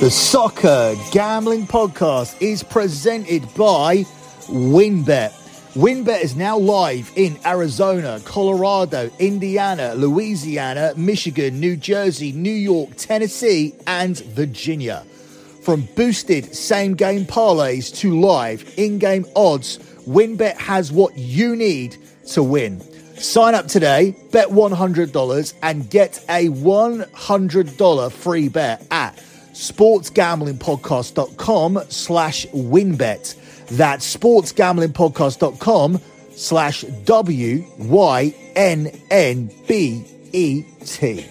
The Soccer Gambling Podcast is presented by WynnBET. WynnBET is now live in Arizona, Colorado, Indiana, Louisiana, Michigan, New Jersey, New York, Tennessee, and Virginia. From boosted same-game parlays to live in-game odds, WynnBET has what you need to win. Sign up today, bet $100, and get a $100 free bet at sportsgamblingpodcast.com/WynnBET. That's sportsgamblingpodcast.com/WYNNBET.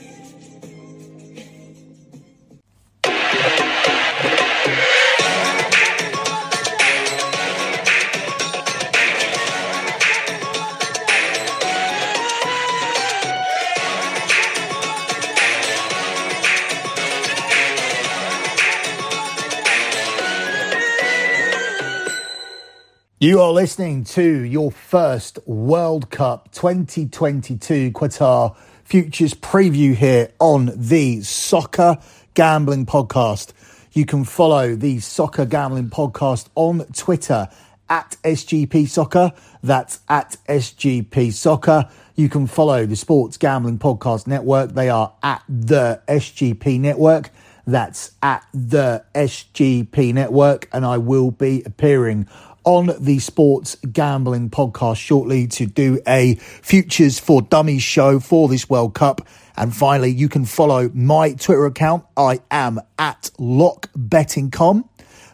You are listening to your first World Cup 2022 Qatar Futures Preview here on the Soccer Gambling Podcast. You can follow the Soccer Gambling Podcast on Twitter at SGP Soccer. That's at SGP Soccer. You can follow the Sports Gambling Podcast Network. They are at the SGP Network. That's at the SGP Network. And I will be appearing on the Sports Gambling Podcast shortly to do a Futures for Dummies show for this World Cup. And finally, you can follow my Twitter account. I am at LockBetting.com.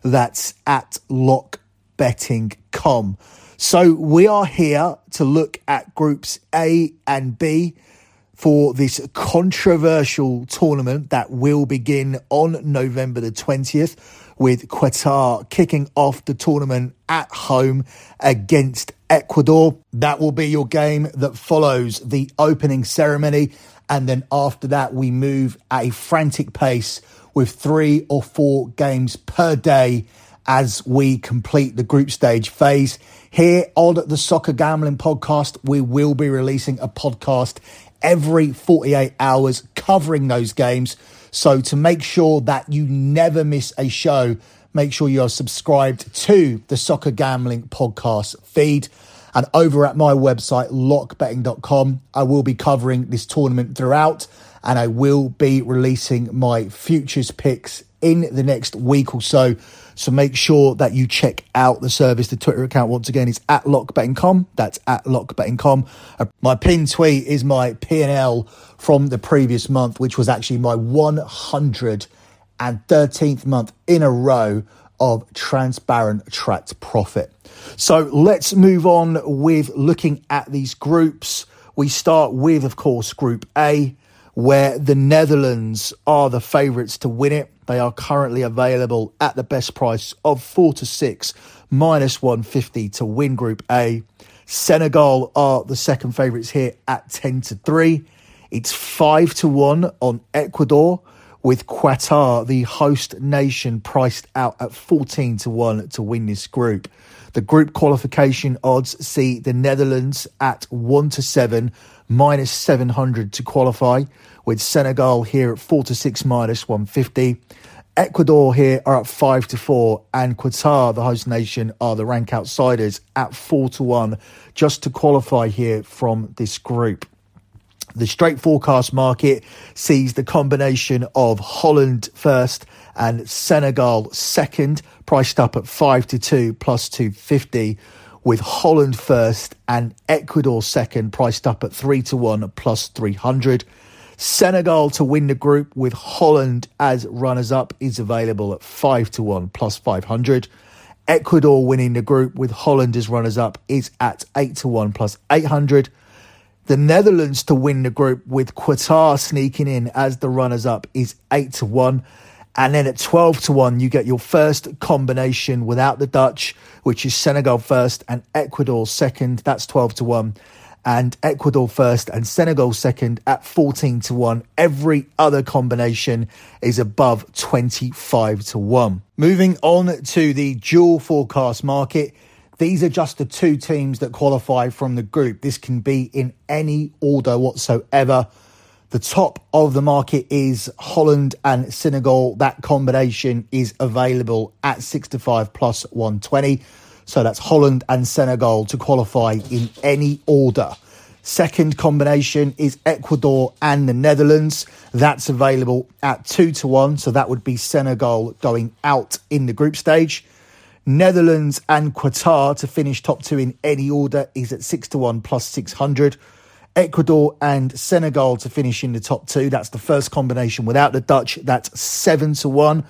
That's at LockBetting.com. So we are here to look at Groups A and B for this controversial tournament that will begin on November the 20th, with Qatar kicking off the tournament at home against Ecuador. That will be your game that follows the opening ceremony. And then after that, we move at a frantic pace with 3 or 4 games per day as we complete the group stage phase. Here on the Soccer Gambling Podcast, we will be releasing a podcast every 48 hours covering those games. So to make sure that you never miss a show, make sure you are subscribed to the Soccer Gambling Podcast feed. And over at my website, lockbetting.com, I will be covering this tournament throughout, and I will be releasing my futures picks in the next week or so. So make sure that you check out the service. The Twitter account, once again, is at lockbetting.com. That's at lockbetting.com. My pinned tweet is my P&L from the previous month, which was actually my 113th month in a row of transparent tracked profit. So let's move on with looking at these groups. We start with, of course, Group A, where the Netherlands are the favourites to win it. They are currently available at the best price of 4-6, minus 150 to win Group A. Senegal are the second favourites here at 10-3. It's 5-1 on Ecuador, with Qatar, the host nation, priced out at 14-1 to win this group. The group qualification odds see the Netherlands at 1-7, minus 700 to qualify, with Senegal here at 4-6, minus 150. Ecuador here are at 5-4, and Qatar, the host nation, are the rank outsiders at 4-1, just to qualify here from this group. The straight forecast market sees the combination of Holland first and Senegal second, priced up at 5-2 plus 250, with Holland first and Ecuador second, priced up at 3-1 plus 300. Senegal to win the group with Holland as runners-up is available at 5-1 plus 500. Ecuador winning the group with Holland as runners-up is at 8-1 plus 800. The Netherlands to win the group with Qatar sneaking in as the runners-up is 8-1. And then at 12-1, you get your first combination without the Dutch, which is Senegal first and Ecuador second. That's 12-1. And Ecuador first and Senegal second at 14-1. Every other combination is above 25-1. Moving on to the dual forecast market. These are just the 2 teams that qualify from the group. This can be in any order whatsoever. The top of the market is Holland and Senegal. That combination is available at 6-5 plus 120. So that's Holland and Senegal to qualify in any order. Second combination is Ecuador and the Netherlands. That's available at 2-1. So that would be Senegal going out in the group stage. Netherlands and Qatar to finish top two in any order is at 6-1 plus 600. Ecuador and Senegal to finish in the top two. That's the first combination without the Dutch. That's 7-1.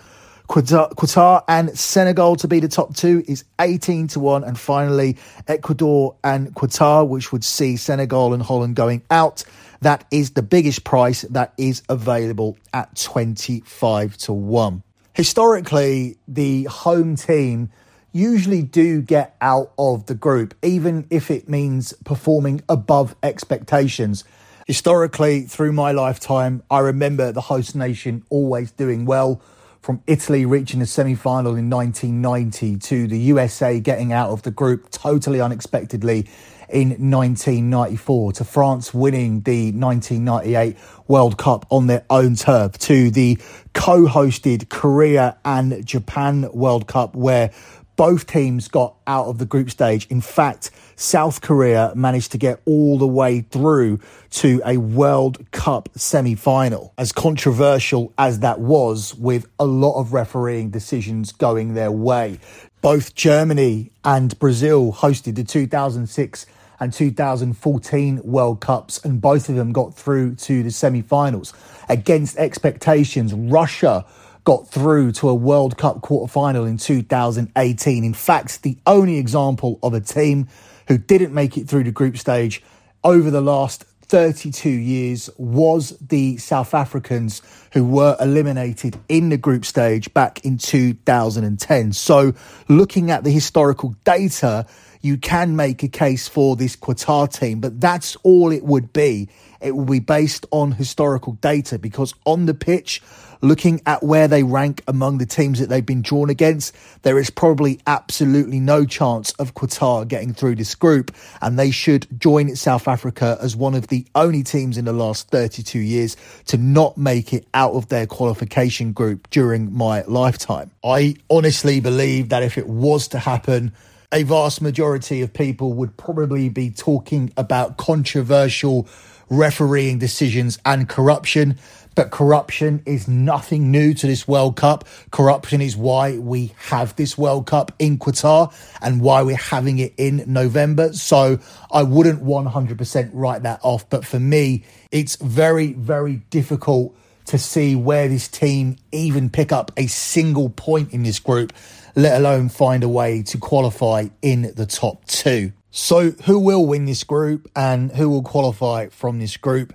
Qatar and Senegal to be the top two is 18-1. And finally, Ecuador and Qatar, which would see Senegal and Holland going out. That is the biggest price that is available at 25-1. Historically, the home team usually do get out of the group, even if it means performing above expectations. Historically, through my lifetime, I remember the host nation always doing well, from Italy reaching the semi-final in 1990 to the USA getting out of the group totally unexpectedly in 1994, to France winning the 1998 World Cup on their own turf, to the co-hosted Korea and Japan World Cup where both teams got out of the group stage. In fact, South Korea managed to get all the way through to a World Cup semi-final. As controversial as that was, with a lot of refereeing decisions going their way. Both Germany and Brazil hosted the 2006 and 2014 World Cups, and both of them got through to the semi-finals. Against expectations, Russia got through to a World Cup quarterfinal in 2018. In fact, the only example of a team who didn't make it through the group stage over the last 32 years was the South Africans, who were eliminated in the group stage back in 2010. So looking at the historical data, you can make a case for this Qatar team, but that's all it would be. It will be based on historical data, because on the pitch, looking at where they rank among the teams that they've been drawn against, there is probably absolutely no chance of Qatar getting through this group, and they should join South Africa as one of the only teams in the last 32 years to not make it out of their qualification group during my lifetime. I honestly believe that if it was to happen, a vast majority of people would probably be talking about controversial refereeing decisions and corruption. But corruption is nothing new to this World Cup. Corruption is why we have this World Cup in Qatar and why we're having it in November. So I wouldn't 100% write that off. But for me, it's very, very difficult to see where this team even pick up a single point in this group, let alone find a way to qualify in the top two. So who will win this group and who will qualify from this group?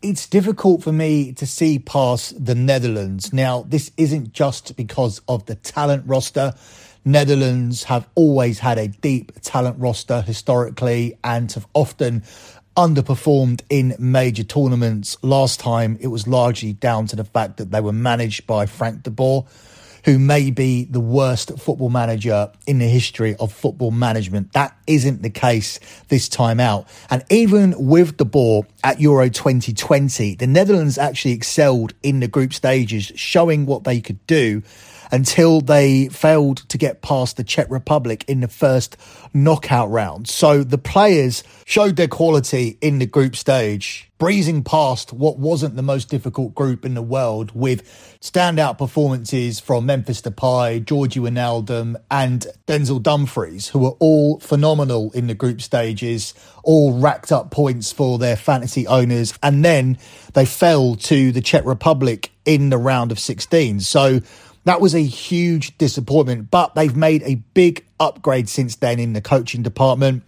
It's difficult for me to see past the Netherlands. Now, this isn't just because of the talent roster. Netherlands have always had a deep talent roster historically and have often underperformed in major tournaments. Last time, it was largely down to the fact that they were managed by Frank de Boer, who may be the worst football manager in the history of football management. That isn't the case this time out. And even with De Boer at Euro 2020, the Netherlands actually excelled in the group stages, showing what they could do, until they failed to get past the Czech Republic in the first knockout round. So the players showed their quality in the group stage, breezing past what wasn't the most difficult group in the world, with standout performances from Memphis Depay, Georginio Wijnaldum and Denzel Dumfries, who were all phenomenal in the group stages, all racked up points for their fantasy owners, and then they fell to the Czech Republic in the round of 16. So that was a huge disappointment, but they've made a big upgrade since then in the coaching department,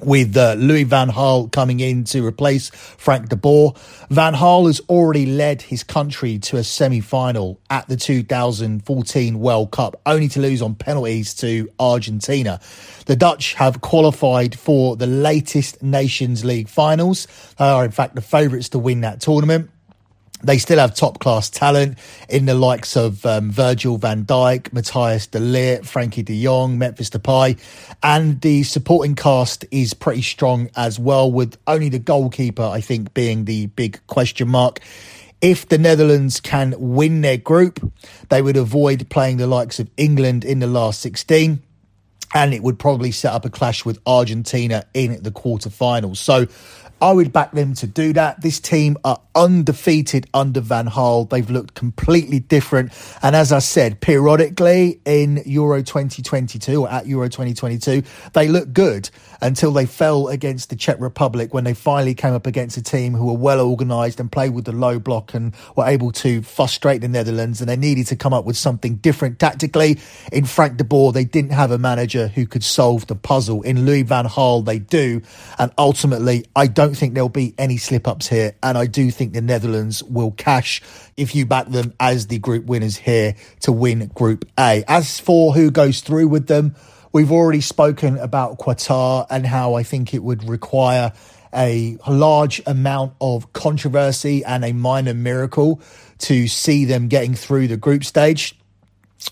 with Louis van Gaal coming in to replace Frank de Boer. Van Gaal has already led his country to a semi-final at the 2014 World Cup, only to lose on penalties to Argentina. The Dutch have qualified for the latest Nations League finals. They are, in fact, the favourites to win that tournament. They still have top-class talent in the likes of Virgil van Dijk, Matthijs de Ligt, Frankie de Jong, Memphis Depay. And the supporting cast is pretty strong as well, with only the goalkeeper, I think, being the big question mark. If the Netherlands can win their group, they would avoid playing the likes of England in the last 16, and it would probably set up a clash with Argentina in the quarterfinals. So I would back them to do that. This team are undefeated under Van Gaal. They've looked completely different. And as I said, periodically in Euro 2022 or at Euro 2022, they looked good until they fell against the Czech Republic when they finally came up against a team who were well organised and played with the low block and were able to frustrate the Netherlands. And they needed to come up with something different tactically. In Frank de Boer, they didn't have a manager who could solve the puzzle. In Louis van Gaal, they do. And ultimately, I don't think there'll be any slip-ups here, and I do think the Netherlands will cash if you back them as the group winners here to win Group A. As for who goes through with them, we've already spoken about Qatar and how I think it would require a large amount of controversy and a minor miracle to see them getting through the group stage.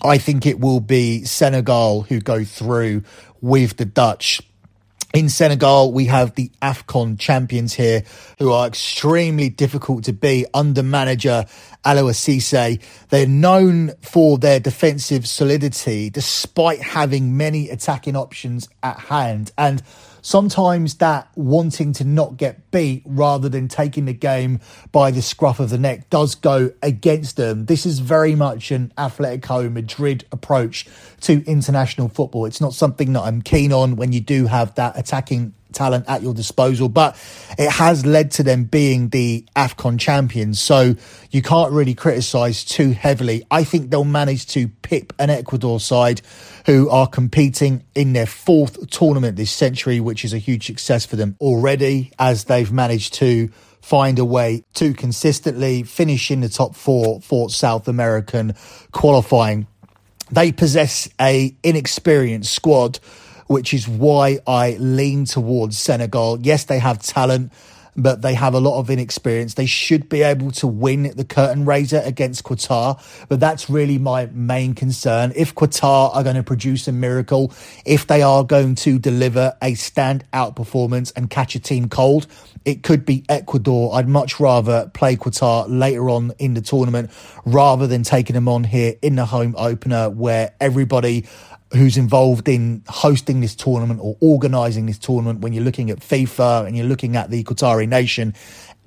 I think it will be Senegal who go through with the Dutch. In Senegal, we have the AFCON champions here who are extremely difficult to beat under manager Aliou Cissé. They're known for their defensive solidity despite having many attacking options at hand. And sometimes that wanting to not get beat rather than taking the game by the scruff of the neck does go against them. This is very much an Atletico Madrid approach to international football. It's not something that I'm keen on when you do have that attacking talent at your disposal, but it has led to them being the AFCON champions, so you can't really criticise too heavily. I think they'll manage to pip an Ecuador side who are competing in their fourth tournament this century, which is a huge success for them already, as they've managed to find a way to consistently finish in the top four for South American qualifying. They possess an inexperienced squad, which is why I lean towards Senegal. Yes, they have talent, but they have a lot of inexperience. They should be able to win the curtain raiser against Qatar, but that's really my main concern. If Qatar are going to produce a miracle, if they are going to deliver a standout performance and catch a team cold, it could be Ecuador. I'd much rather play Qatar later on in the tournament rather than taking them on here in the home opener, where everybody who's involved in hosting this tournament or organising this tournament, when you're looking at FIFA and you're looking at the Qatari nation,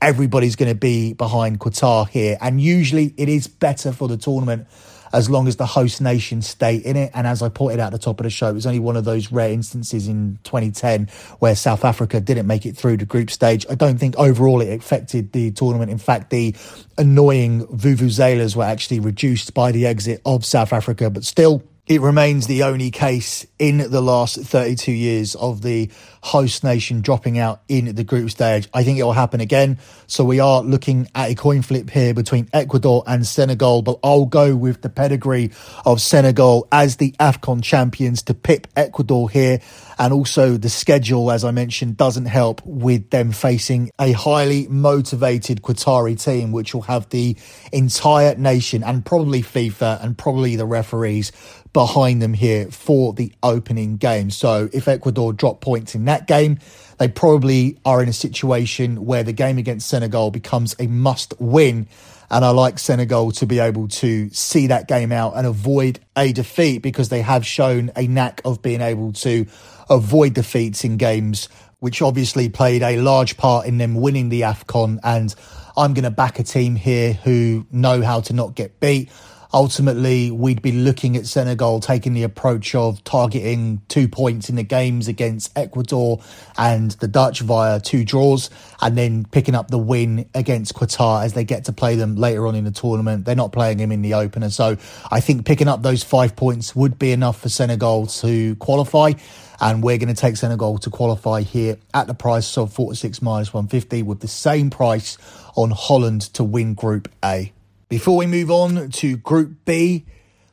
everybody's going to be behind Qatar here. And usually it is better for the tournament as long as the host nation stay in it. And as I pointed out at the top of the show, it was only one of those rare instances in 2010 where South Africa didn't make it through the group stage. I don't think overall it affected the tournament. In fact, the annoying vuvuzelas were actually reduced by the exit of South Africa, but still, it remains the only case in the last 32 years of the host nation dropping out in the group stage. I think it will happen again. So we are looking at a coin flip here between Ecuador and Senegal, but I'll go with the pedigree of Senegal as the AFCON champions to pip Ecuador here. And also the schedule, as I mentioned, doesn't help with them facing a highly motivated Qatari team, which will have the entire nation and probably FIFA and probably the referees behind them here for the opening game. So if Ecuador drop points in that game, they probably are in a situation where the game against Senegal becomes a must win. And I like Senegal to be able to see that game out and avoid a defeat, because they have shown a knack of being able to avoid defeats in games, which obviously played a large part in them winning the AFCON. And I'm going to back a team here who know how to not get beat. Ultimately, we'd be looking at Senegal taking the approach of targeting 2 points in the games against Ecuador and the Dutch via 2 draws, and then picking up the win against Qatar as they get to play them later on in the tournament. They're not playing him in the opener. So I think picking up those 5 points would be enough for Senegal to qualify. And we're going to take Senegal to qualify here at the price of 46 minus 150, with the same price on Holland to win Group A. Before we move on to Group B,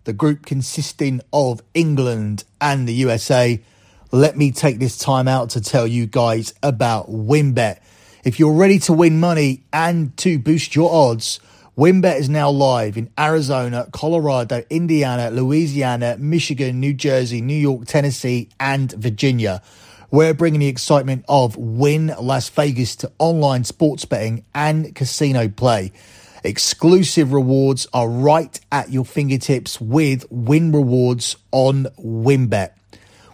the group consisting of England and the USA, let me take this time out to tell you guys about WynnBET. If you're ready to win money and to boost your odds, WynnBET is now live in Arizona, Colorado, Indiana, Louisiana, Michigan, New Jersey, New York, Tennessee, and Virginia. We're bringing the excitement of Wynn Las Vegas to online sports betting and casino play. Exclusive rewards are right at your fingertips with Wynn Rewards on WynnBET.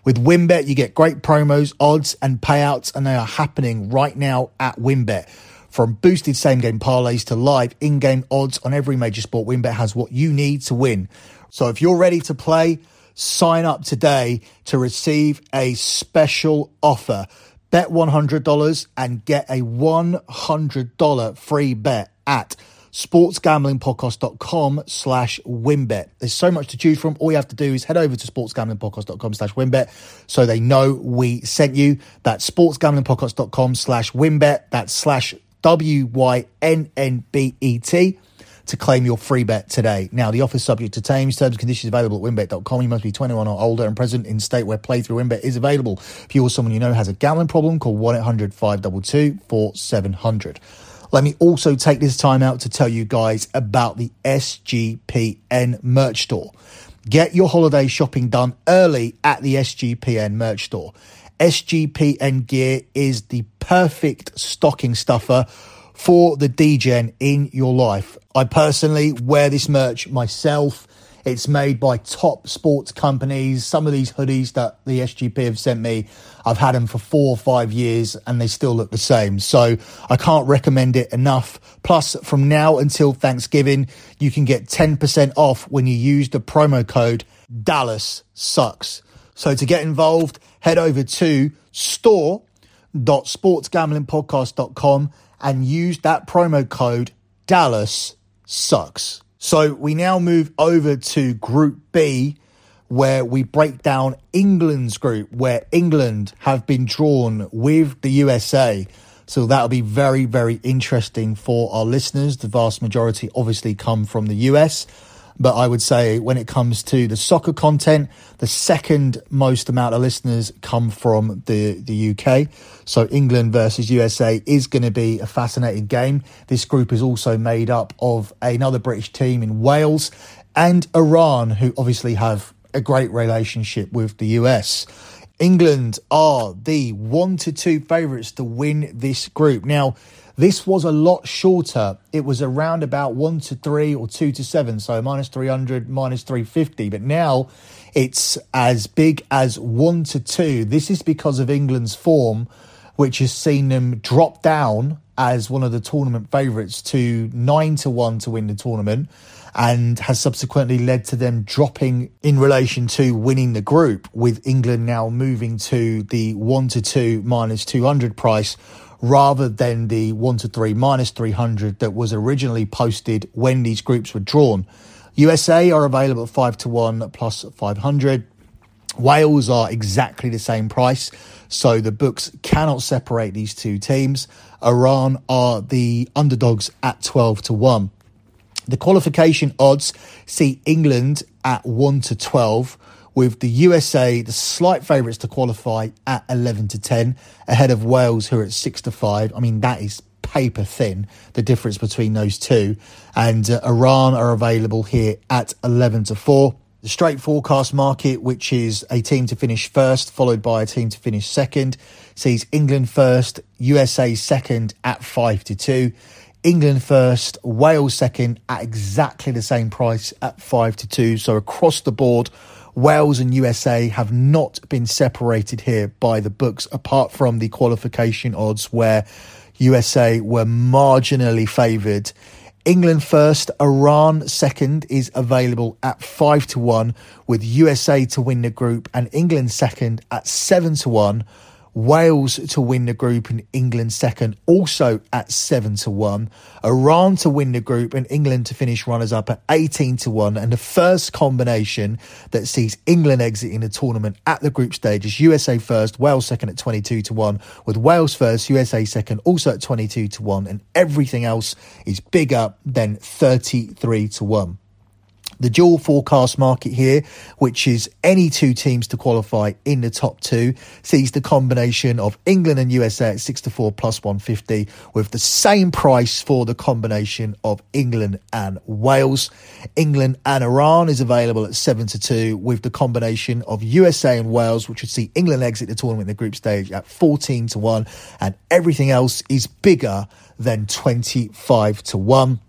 With WynnBET, you get great promos, odds, and payouts, and they are happening right now at WynnBET. From boosted same-game parlays to live in-game odds on every major sport, WynnBET has what you need to win. So if you're ready to play, sign up today to receive a special offer. Bet $100 and get a $100 free bet at sportsgamblingpodcast.com/WynnBET. There's so much to choose from. All you have to do is head over to sportsgamblingpodcast.com/WynnBET so they know we sent you. That's sportsgamblingpodcast.com/WynnBET. That's /WynnBET to claim your free bet today. Now, the offer is subject to terms and conditions available at WynnBET.com. You must be 21 or older and present in state where playthrough WynnBET is available. If you or someone you know has a gambling problem, call 1-800-522-4700. Let me also take this time out to tell you guys about the SGPN merch store. Get your holiday shopping done early at the SGPN merch store. SGPN gear is the perfect stocking stuffer for the degen in your life. I personally wear this merch myself. It's made by top sports companies. Some of these hoodies that the SGP have sent me, I've had them for 4 or 5 years and they still look the same. So I can't recommend it enough. Plus, from now until Thanksgiving, you can get 10% off when you use the promo code DallasSucks. So to get involved, head over to store.sportsgamblingpodcast.com and use that promo code DallasSucks. So we now move over to Group B, where we break down England's group, where England have been drawn with the USA. So that'll be very, very interesting for our listeners. The vast majority obviously come from the US. But I would say when it comes to the soccer content, the second most amount of listeners come from the UK. So England versus USA is going to be a fascinating game. This group is also made up of another British team in Wales and Iran, who obviously have a great relationship with the US. England are the 1-2 favourites to win this group. Now, this was a lot shorter. It was around about 1-3 or 2-7, so -300, -350. But now it's as big as 1-2. This is because of England's form, which has seen them drop down as one of the tournament favourites to 9-1 to win the tournament, and has subsequently led to them dropping in relation to winning the group, with England now moving to the 1-2 -200 price, rather than the 1-3 -300 that was originally posted when these groups were drawn. USA are available at 5-1 +500. Wales are exactly the same price, so the books cannot separate these two teams. Iran are the underdogs at 12-1. The qualification odds see England at 1-12, with the USA the slight favourites to qualify at 11-10, ahead of Wales, who are at 6-5. I mean, that is paper thin, the difference between those two. And Iran are available here at 11-4. The straight forecast market, which is a team to finish first, followed by a team to finish second, sees England first, USA second at 5-2. England first, Wales second at exactly the same price at 5-2. So across the board, Wales and USA have not been separated here by the books, apart from the qualification odds where USA were marginally favoured. England first, Iran second is available at 5-1, with USA to win the group and England second at 7-1. Wales to win the group and England second, also at 7-1. Iran to win the group and England to finish runners-up at 18-1. And the first combination that sees England exiting the tournament at the group stage is USA first, Wales second at 22-1, with Wales first, USA second, also at 22-1. And everything else is bigger than 33-1. the dual forecast market here, which is any two teams to qualify in the top two, sees the combination of England and USA at 6-4 plus 150, with the same price for the combination of England and Wales. England and Iran is available at 7-2, with the combination of USA and Wales, which would see England exit the tournament in the group stage, at 14-1, and everything else is bigger than 25-1.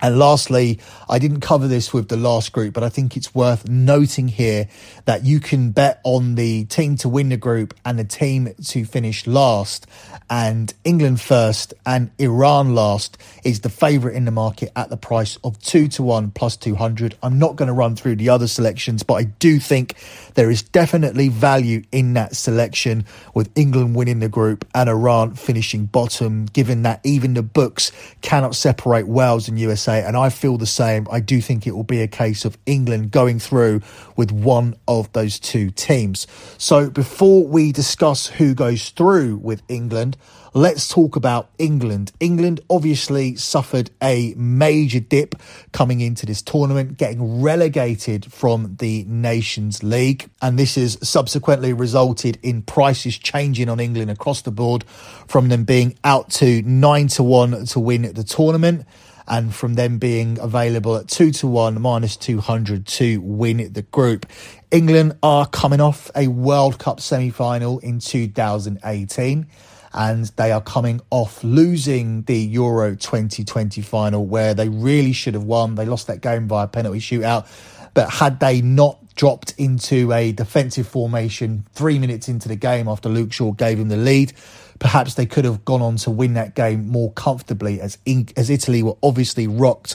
And lastly, I didn't cover this with the last group, but I think it's worth noting here that you can bet on the team to win the group and the team to finish last. And England first and Iran last is the favourite in the market at the price of 2-1 plus 200. I'm not going to run through the other selections, but I do think there is definitely value in that selection, with England winning the group and Iran finishing bottom, given that even the books cannot separate Wales and USA. And I feel the same. I do think it will be a case of England going through with one of those two teams. So before we discuss who goes through with England, let's talk about England. England obviously suffered a major dip coming into this tournament, getting relegated from the Nations League. And this has subsequently resulted in prices changing on England across the board, from them being out to 9-1 to win the tournament, and from them being available at 2-1 minus 200 to win the group. England are coming off a World Cup semi-final in 2018, and they are coming off losing the Euro 2020 final, where they really should have won. They lost that game via penalty shootout, but had they not dropped into a defensive formation 3 minutes into the game after Luke Shaw gave him the lead, perhaps they could have gone on to win that game more comfortably, as Italy were obviously rocked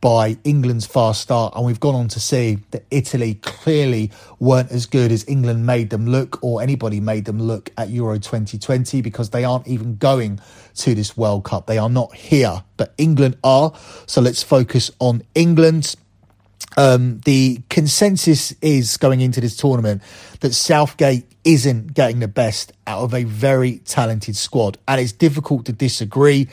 by England's fast start. And we've gone on to see that Italy clearly weren't as good as England made them look, or anybody made them look at Euro 2020, because they aren't even going to this World Cup. They are not here, but England are. So let's focus on England. The consensus is going into this tournament that Southgate isn't getting the best out of a very talented squad, and it's difficult to disagree.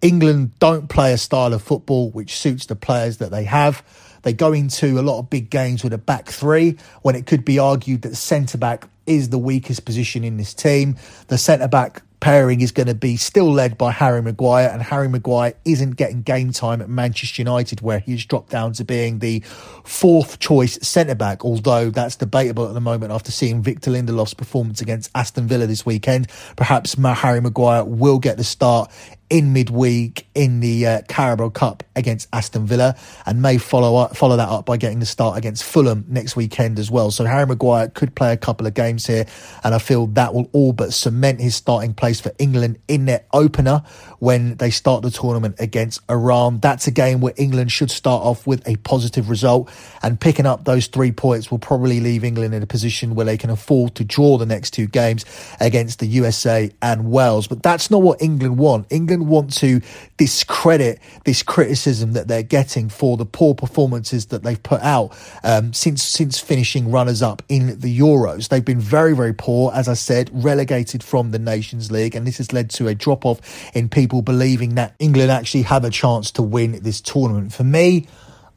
England don't play a style of football which suits the players that they have. They go into a lot of big games with a back three, when it could be argued that centre-back is the weakest position in this team. The centre-back pairing is going to be still led by Harry Maguire, and Harry Maguire isn't getting game time at Manchester United, where he's dropped down to being the fourth choice centre-back, although that's debatable at the moment after seeing Victor Lindelof's performance against Aston Villa this weekend. Perhaps Harry Maguire will get the start in midweek in the Carabao Cup against Aston Villa, and may follow that up by getting the start against Fulham next weekend as well. So Harry Maguire could play a couple of games here, and I feel that will all but cement his starting place for England in their opener when they start the tournament against Iran. That's a game where England should start off with a positive result, and picking up those 3 points will probably leave England in a position where they can afford to draw the next two games against the USA and Wales. But that's not what England want. England want to discredit this criticism that they're getting for the poor performances that they've put out since finishing runners-up in the Euros. They've been very, very poor, as I said, relegated from the Nations League, and this has led to a drop-off in people believing that England actually have a chance to win this tournament. For me,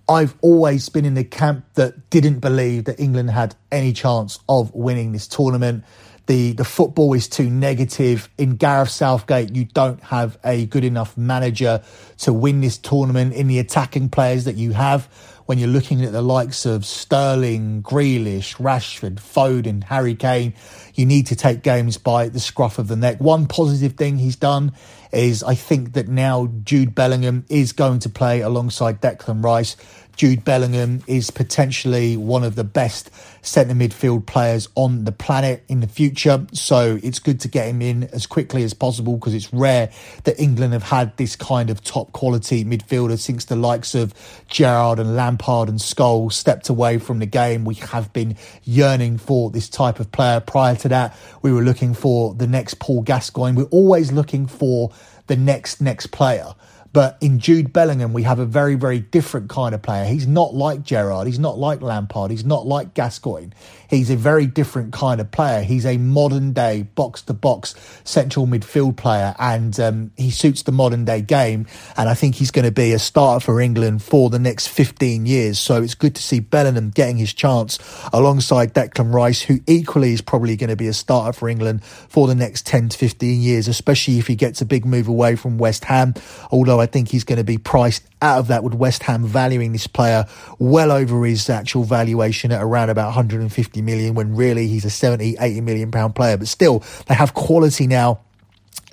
I've always been in the camp that didn't believe that England had any chance of winning this tournament. The football is too negative. In Gareth Southgate, you don't have a good enough manager to win this tournament. In the attacking players that you have, when you're looking at the likes of Sterling, Grealish, Rashford, Foden, Harry Kane, you need to take games by the scruff of the neck. One positive thing he's done is I think that now Jude Bellingham is going to play alongside Declan Rice. Jude Bellingham is potentially one of the best centre midfield players on the planet in the future, so it's good to get him in as quickly as possible, because it's rare that England have had this kind of top quality midfielder since the likes of Gerrard and Lampard and Scholes stepped away from the game. We have been yearning for this type of player. Prior to that, we were looking for the next Paul Gascoigne. We're always looking for the next player. But in Jude Bellingham, we have a very, very different kind of player. He's not like Gerrard. He's not like Lampard. He's not like Gascoigne. He's a very different kind of player. He's a modern-day, box-to-box central midfield player, and he suits the modern-day game. And I think he's going to be a starter for England for the next 15 years. So it's good to see Bellingham getting his chance alongside Declan Rice, who equally is probably going to be a starter for England for the next 10 to 15 years, especially if he gets a big move away from West Ham, although I think he's going to be priced out of that, with West Ham valuing this player well over his actual valuation at around about 150 million, when really he's a 70, 80 million pound player. But still, they have quality now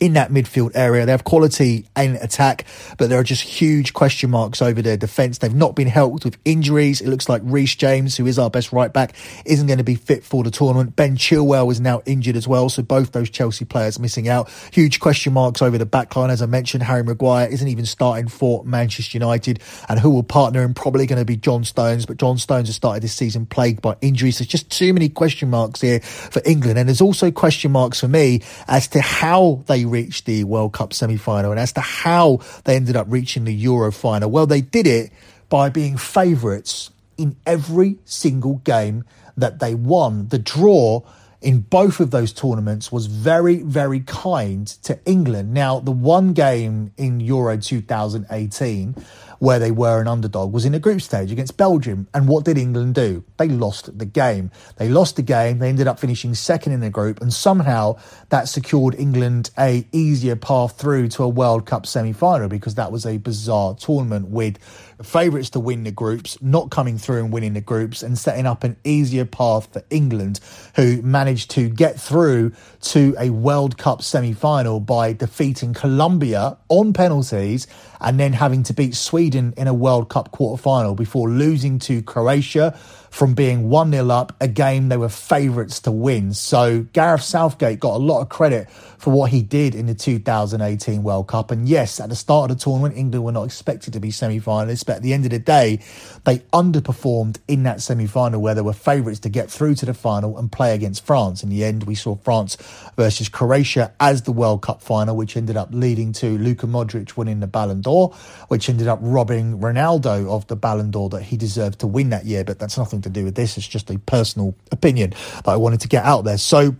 in that midfield area. They have quality in attack, but there are just huge question marks over their defence. They've not been helped with injuries. It looks like Reese James, who is our best right back, isn't going to be fit for the tournament. Ben Chilwell is now injured as well, so both those Chelsea players missing out. Huge question marks over the backline. As I mentioned, Harry Maguire isn't even starting for Manchester United, and who will partner him? Probably going to be John Stones, but John Stones has started this season plagued by injuries. There's just too many question marks here for England, and there's also question marks for me as to how they reached the World Cup semi-final and as to how they ended up reaching the Euro final. Well, they did it by being favourites in every single game that they won. The draw in both of those tournaments was very, very kind to England. Now, the one game in Euro 2018 where they were an underdog was in a group stage against Belgium. And what did England do? They lost the game. They lost the game. They ended up finishing second in the group. And somehow that secured England a easier path through to a World Cup semi-final, because that was a bizarre tournament with favourites to win the groups not coming through and winning the groups and setting up an easier path for England, who managed to get through to a World Cup semi-final by defeating Colombia on penalties and then having to beat Sweden in a World Cup quarter-final before losing to Croatia from being 1-0 up, a game they were favourites to win. So Gareth Southgate got a lot of credit for what he did in the 2018 World Cup. And yes, at the start of the tournament, England were not expected to be semi-finalists, but at the end of the day, they underperformed in that semi-final where they were favourites to get through to the final and play against France. In the end, we saw France versus Croatia as the World Cup final, which ended up leading to Luka Modric winning the Ballon d'Or, which ended up robbing Ronaldo of the Ballon d'Or that he deserved to win that year. But that's nothing to do with this. It's just a personal opinion that I wanted to get out there. So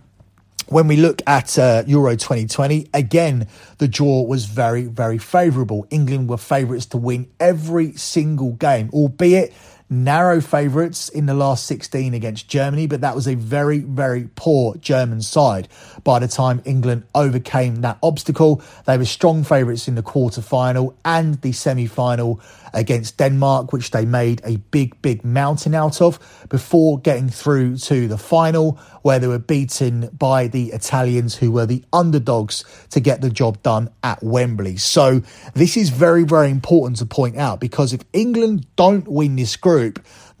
when we look at Euro 2020, again, the draw was very, very favourable. England were favourites to win every single game, albeit narrow favourites in the last 16 against Germany, but that was a very, very poor German side. By the time England overcame that obstacle, they were strong favourites in the quarter-final and the semi-final against Denmark, which they made a big, big mountain out of before getting through to the final, where they were beaten by the Italians, who were the underdogs to get the job done at Wembley. So this is very, very important to point out, because if England don't win this group,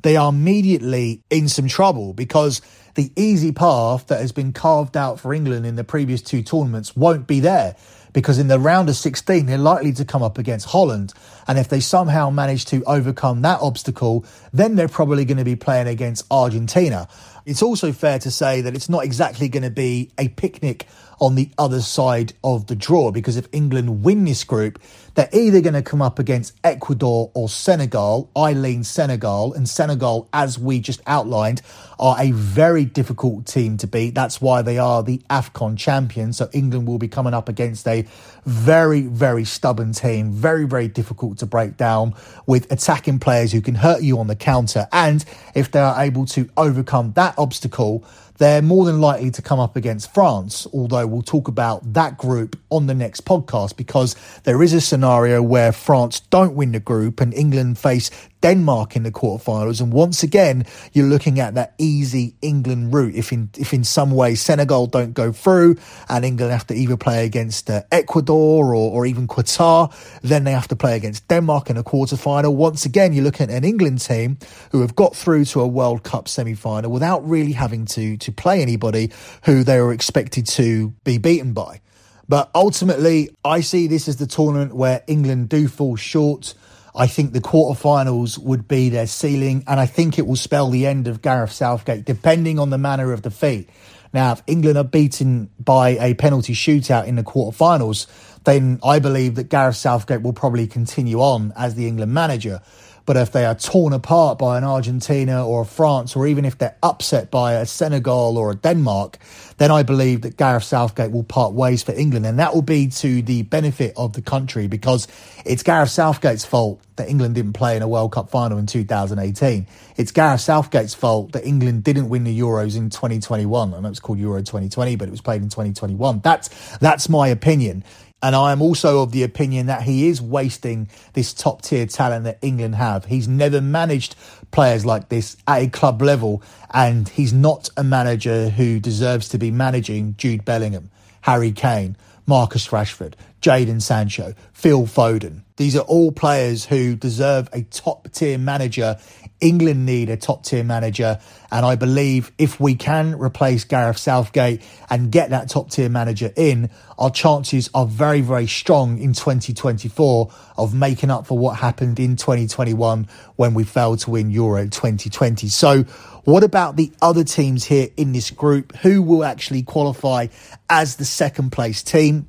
they are immediately in some trouble, because the easy path that has been carved out for England in the previous two tournaments won't be there, because in the round of 16, they're likely to come up against Holland. And if they somehow manage to overcome that obstacle, then they're probably going to be playing against Argentina. It's also fair to say that it's not exactly going to be a picnic on the other side of the draw, because if England win this group, they're either going to come up against Ecuador or Senegal. I lean Senegal, and Senegal, as we just outlined, are a very difficult team to beat. That's why they are the AFCON champions. So England will be coming up against a very, very stubborn team, very, very difficult to break down, with attacking players who can hurt you on the counter. And if they are able to overcome that obstacle, they're more than likely to come up against France, although we'll talk about that group on the next podcast, because there is a scenario where France don't win the group and England face Denmark in the quarterfinals. And once again, you're looking at that easy England route. If in some way Senegal don't go through and England have to either play against Ecuador or even Qatar, then they have to play against Denmark in a quarterfinal. Once again, you're looking at an England team who have got through to a World Cup semi-final without really having to play anybody who they were expected to be beaten by. But ultimately, I see this as the tournament where England do fall short. I think the quarterfinals would be their ceiling, and I think it will spell the end of Gareth Southgate, depending on the manner of defeat. Now, if England are beaten by a penalty shootout in the quarterfinals, then I believe that Gareth Southgate will probably continue on as the England manager. But if they are torn apart by an Argentina or a France, or even if they're upset by a Senegal or a Denmark, then I believe that Gareth Southgate will part ways for England. And that will be to the benefit of the country, because it's Gareth Southgate's fault that England didn't play in a World Cup final in 2018. It's Gareth Southgate's fault that England didn't win the Euros in 2021. I know it's called Euro 2020, but it was played in 2021. That's my opinion. And I am also of the opinion that he is wasting this top-tier talent that England have. He's never managed players like this at a club level, and he's not a manager who deserves to be managing Jude Bellingham, Harry Kane, Marcus Rashford, Jadon Sancho, Phil Foden. These are all players who deserve a top-tier manager. England need a top-tier manager, and I believe if we can replace Gareth Southgate and get that top-tier manager in, our chances are very, very strong in 2024 of making up for what happened in 2021 when we failed to win Euro 2020. So what about the other teams here in this group? Who will actually qualify as the second-place team?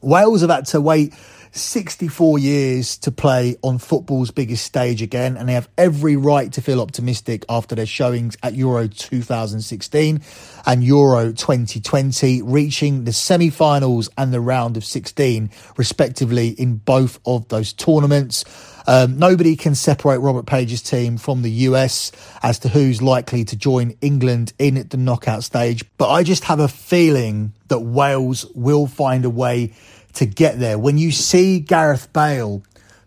Wales have had to wait 64 years to play on football's biggest stage again, and they have every right to feel optimistic after their showings at Euro 2016 and Euro 2020, reaching the semi-finals and the round of 16, respectively, in both of those tournaments. Nobody can separate Robert Page's team from the US as to who's likely to join England in the knockout stage, but I just have a feeling that Wales will find a way to get there. When you see Gareth Bale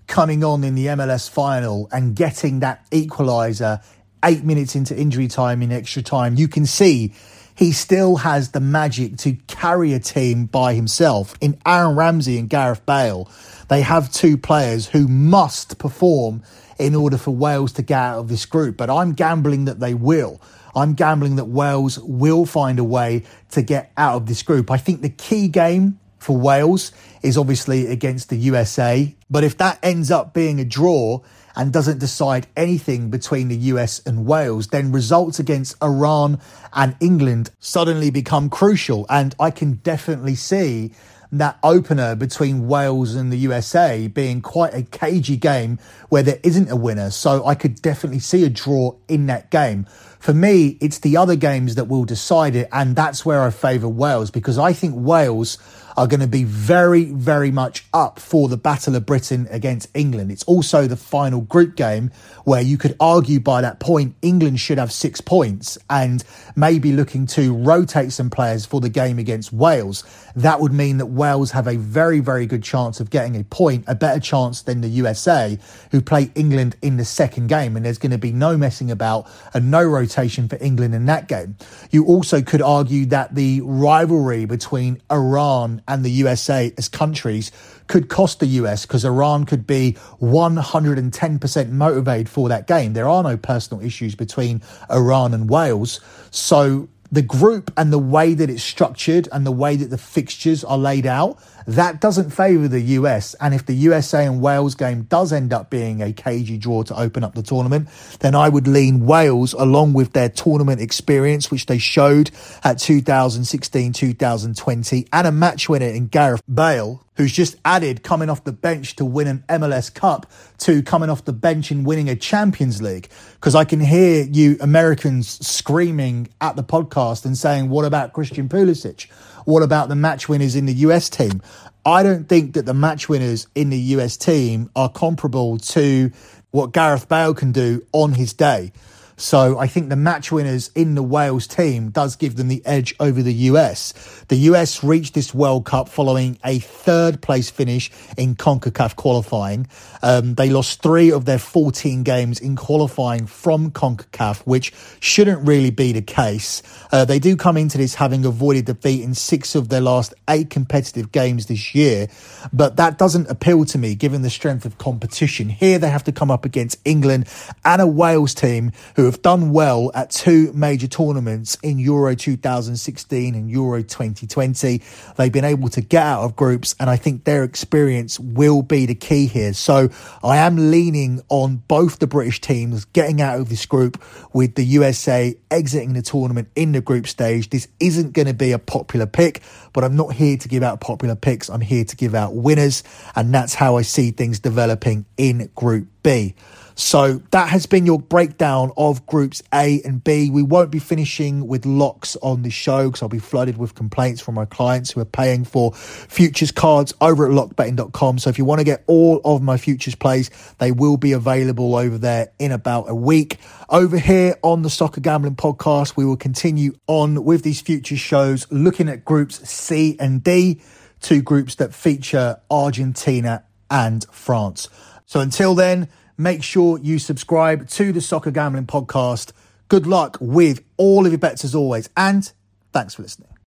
coming on in the MLS final and getting that equaliser 8 minutes into injury time in extra time, you can see he still has the magic to carry a team by himself. In Aaron Ramsey and Gareth Bale, they have two players who must perform in order for Wales to get out of this group. But I'm gambling that they will. I'm gambling that Wales will find a way to get out of this group. I think the key game for Wales is obviously against the USA. But if that ends up being a draw and doesn't decide anything between the US and Wales, then results against Iran and England suddenly become crucial. And I can definitely see that opener between Wales and the USA being quite a cagey game where there isn't a winner. So I could definitely see a draw in that game. For me, it's the other games that will decide it, and that's where I favour Wales, because I think Wales are going to be very, very much up for the Battle of Britain against England. It's also the final group game where you could argue by that point England should have 6 points and maybe looking to rotate some players for the game against Wales. That would mean that Wales have a very, very good chance of getting a point, a better chance than the USA, who play England in the second game, and there's going to be no messing about and no rotation for England in that game. You also could argue that the rivalry between Iran and the USA as countries could cost the US, because Iran could be 110% motivated for that game. There are no personal issues between Iran and Wales. So the group and the way that it's structured and the way that the fixtures are laid out, that doesn't favour the US. And if the USA and Wales game does end up being a cagey draw to open up the tournament, then I would lean Wales along with their tournament experience, which they showed at 2016-2020, and a match winner in Gareth Bale, who's just added coming off the bench to win an MLS Cup to coming off the bench and winning a Champions League. Because I can hear you Americans screaming at the podcast and saying, what about Christian Pulisic? What about the match winners in the US team? I don't think that the match winners in the US team are comparable to what Gareth Bale can do on his day. So I think the match winners in the Wales team does give them the edge over the US. The US reached this World Cup following a third place finish in CONCACAF qualifying. They lost 3 of their 14 games in qualifying from CONCACAF, which shouldn't really be the case. They do come into this having avoided defeat in 6 of their last 8 competitive games this year. But that doesn't appeal to me given the strength of competition. Here they have to come up against England and a Wales team who who have done well at two major tournaments in Euro 2016 and Euro 2020. They've been able to get out of groups, and I think their experience will be the key here. So I am leaning on both the British teams getting out of this group, with the USA exiting the tournament in the group stage. This isn't going to be a popular pick, but I'm not here to give out popular picks. I'm here to give out winners, and that's how I see things developing in Group B. So that has been your breakdown of Groups A and B. We won't be finishing with locks on the show because I'll be flooded with complaints from my clients who are paying for futures cards over at LockBetting.com. So if you want to get all of my futures plays, they will be available over there in about a week. Over here on the Soccer Gambling Podcast, we will continue on with these futures shows, looking at Groups C and D, two groups that feature Argentina and France. So until then, make sure you subscribe to the Soccer Gambling Podcast. Good luck with all of your bets as always, and thanks for listening.